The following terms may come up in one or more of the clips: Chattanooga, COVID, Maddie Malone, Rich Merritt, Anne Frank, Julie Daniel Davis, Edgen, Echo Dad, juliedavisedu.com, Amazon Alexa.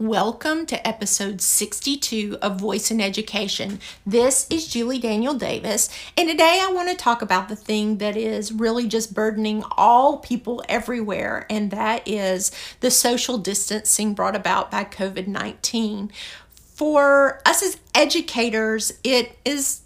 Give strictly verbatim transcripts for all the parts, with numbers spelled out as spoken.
Welcome to episode sixty-two of Voice in Education. This is Julie Daniel Davis, and today I want to talk about the thing that is really just burdening all people everywhere, and that is the social distancing brought about by COVID nineteen. For us as educators, it is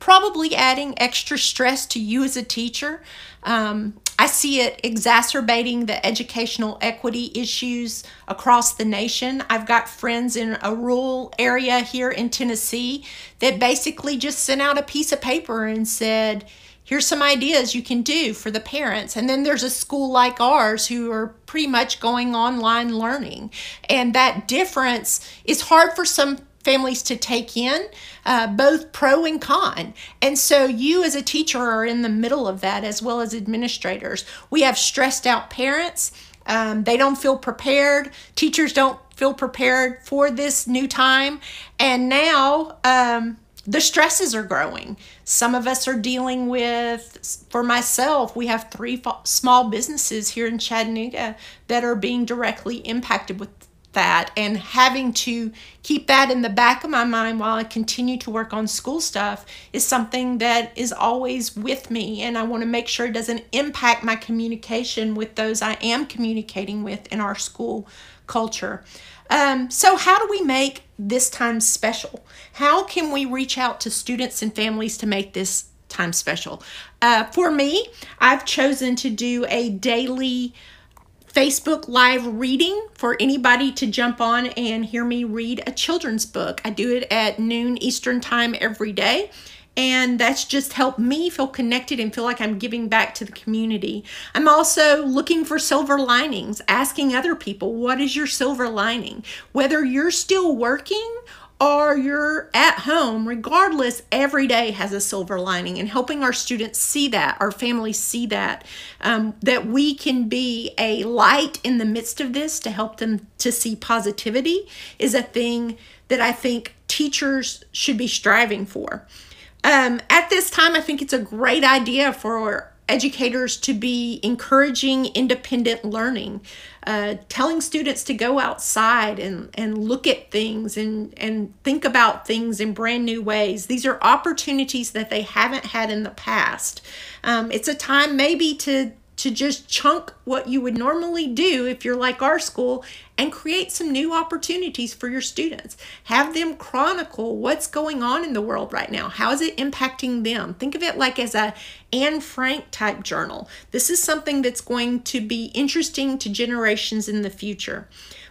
probably adding extra stress to you as a teacher. Um, I see it exacerbating the educational equity issues across the nation. I've got friends in a rural area here in Tennessee that basically just sent out a piece of paper and said, here's some ideas you can do for the parents. And then there's a school like ours who are pretty much going online learning. And that difference is hard for some families to take in, uh, both pro and con. And so you as a teacher are in the middle of that, as well as administrators. We have stressed out parents. Um, they don't feel prepared. Teachers don't feel prepared for this new time. And now um, the stresses are growing. Some of us are dealing with, for myself, we have three small businesses here in Chattanooga that are being directly impacted with that, and having to keep that in the back of my mind while I continue to work on school stuff is something that is always with me, and I want to make sure it doesn't impact my communication with those I am communicating with in our school culture. Um, so how do we make this time special? How can we reach out to students and families to make this time special? Uh, for me, I've chosen to do a daily Facebook live reading for anybody to jump on and hear me read a children's book. I do it at noon Eastern time every day, and that's just helped me feel connected and feel like I'm giving back to the community. I'm also looking for silver linings, asking other people, what is your silver lining? Whether you're still working or you're at home, regardless, every day has a silver lining, and helping our students see that, our families see that, um, that we can be a light in the midst of this to help them to see positivity is a thing that I think teachers should be striving for. Um, at this time, I think it's a great idea for educators to be encouraging independent learning, uh, telling students to go outside and, and look at things and, and think about things in brand new ways. These are opportunities that they haven't had in the past. Um, it's a time maybe to to just chunk what you would normally do if you're like our school and create some new opportunities for your students. Have them chronicle what's going on in the world right now. How is it impacting them? Think of it like as a Anne Frank type journal. This is something that's going to be interesting to generations in the future.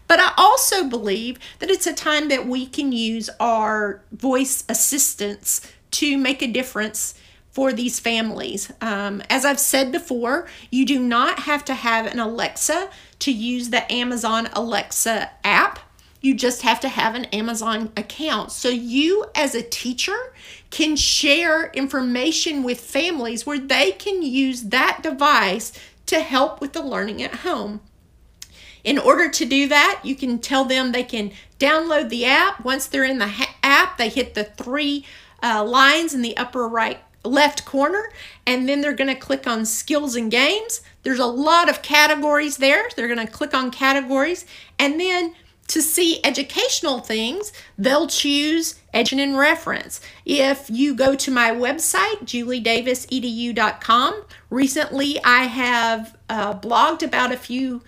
But I also believe that it's a time that we can use our voice assistants to make a difference for these families. Um, as I've said before, you do not have to have an Alexa to use the Amazon Alexa app. You just have to have an Amazon account. So you as a teacher can share information with families where they can use that device to help with the learning at home. In order to do that, you can tell them they can download the app. Once they're in the ha- app, they hit the three uh, lines in the upper right left corner, and then they're going to click on skills and games. There's a lot of categories there. They're going to click on categories, and then to see educational things, they'll choose Edgen and reference. If you go to my website, julie davis e d u dot com, recently I have uh, blogged about a few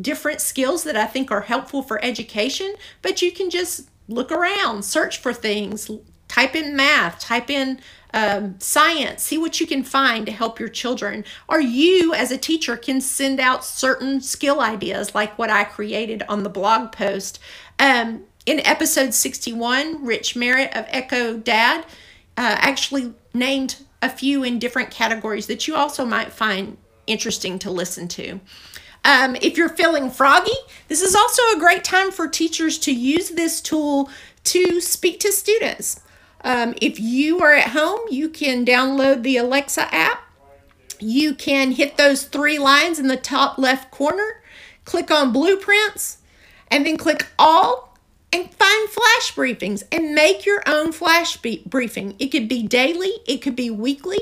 different skills that I think are helpful for education, but you can just look around, search for things, type in math, type in Um, science, see what you can find to help your children. Or you as a teacher can send out certain skill ideas like what I created on the blog post. Um, in episode sixty-one, Rich Merritt of Echo Dad uh, actually named a few in different categories that you also might find interesting to listen to. Um, if you're feeling froggy, this is also a great time for teachers to use this tool to speak to students. Um, if you are at home, you can download the Alexa app. You can hit those three lines in the top left corner, click on Blueprints, and then click All, and find flash briefings and make your own flash be- briefing. It could be daily, it could be weekly.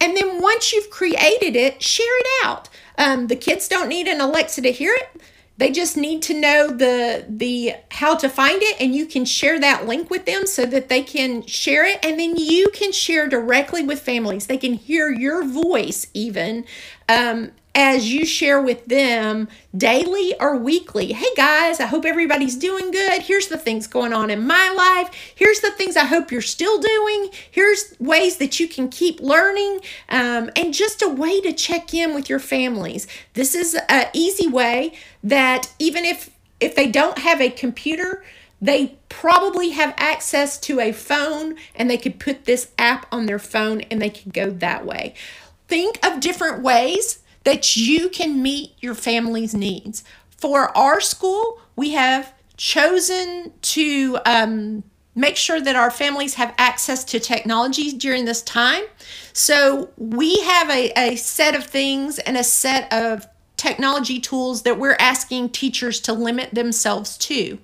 And then once you've created it, share it out. Um, the kids don't need an Alexa to hear it. They just need to know the the how to find it, and you can share that link with them so that they can share it, and then you can share directly with families. They can hear your voice even um, as you share with them daily or weekly. Hey guys, I hope everybody's doing good. Here's the things going on in my life. Here's the things I hope you're still doing. Here's ways that you can keep learning, um, and just a way to check in with your families. This is an easy way that even if, if they don't have a computer, they probably have access to a phone, and they could put this app on their phone and they could go that way. Think of different ways that you can meet your family's needs. For our school, we have chosen to um, make sure that our families have access to technology during this time. So we have a, a set of things and a set of technology tools that we're asking teachers to limit themselves to.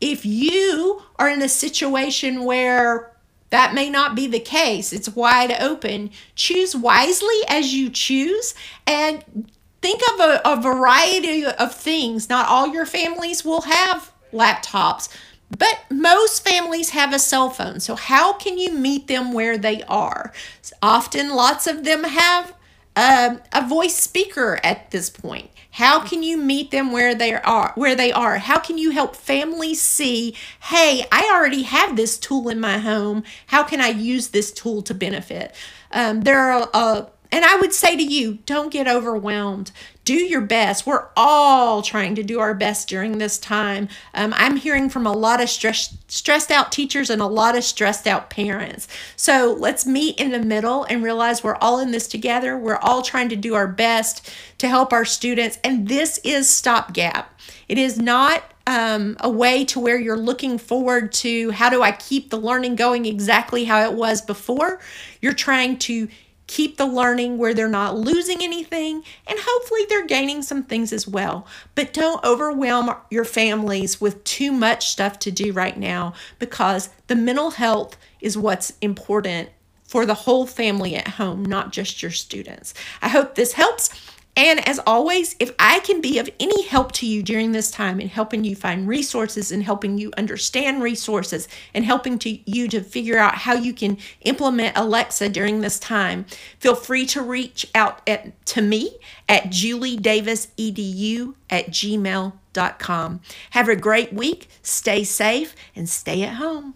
If you are in a situation where that may not be the case, it's wide open, choose wisely as you choose, and think of a, a variety of things. Not all your families will have laptops, but most families have a cell phone. So how can you meet them where they are? Often lots of them have Um, a voice speaker at this point. How can you meet them where they are? Where they are? How can you help families see, hey, I already have this tool in my home. How can I use this tool to benefit? Um, there are, uh, and I would say to you, don't get overwhelmed. Do your best. We're all trying to do our best during this time. Um, I'm hearing from a lot of stress, stressed out teachers and a lot of stressed out parents. So let's meet in the middle and realize we're all in this together. We're all trying to do our best to help our students. And this is stopgap. It is not um, a way to where you're looking forward to how do I keep the learning going exactly how it was before. You're trying to keep the learning where they're not losing anything, and hopefully they're gaining some things as well. But don't overwhelm your families with too much stuff to do right now, because the mental health is what's important for the whole family at home, not just your students. I hope this helps. And as always, if I can be of any help to you during this time in helping you find resources and helping you understand resources and helping to you to figure out how you can implement Alexa during this time, feel free to reach out at, to me at julie davis e d u at gmail dot com. Have a great week, stay safe, and stay at home.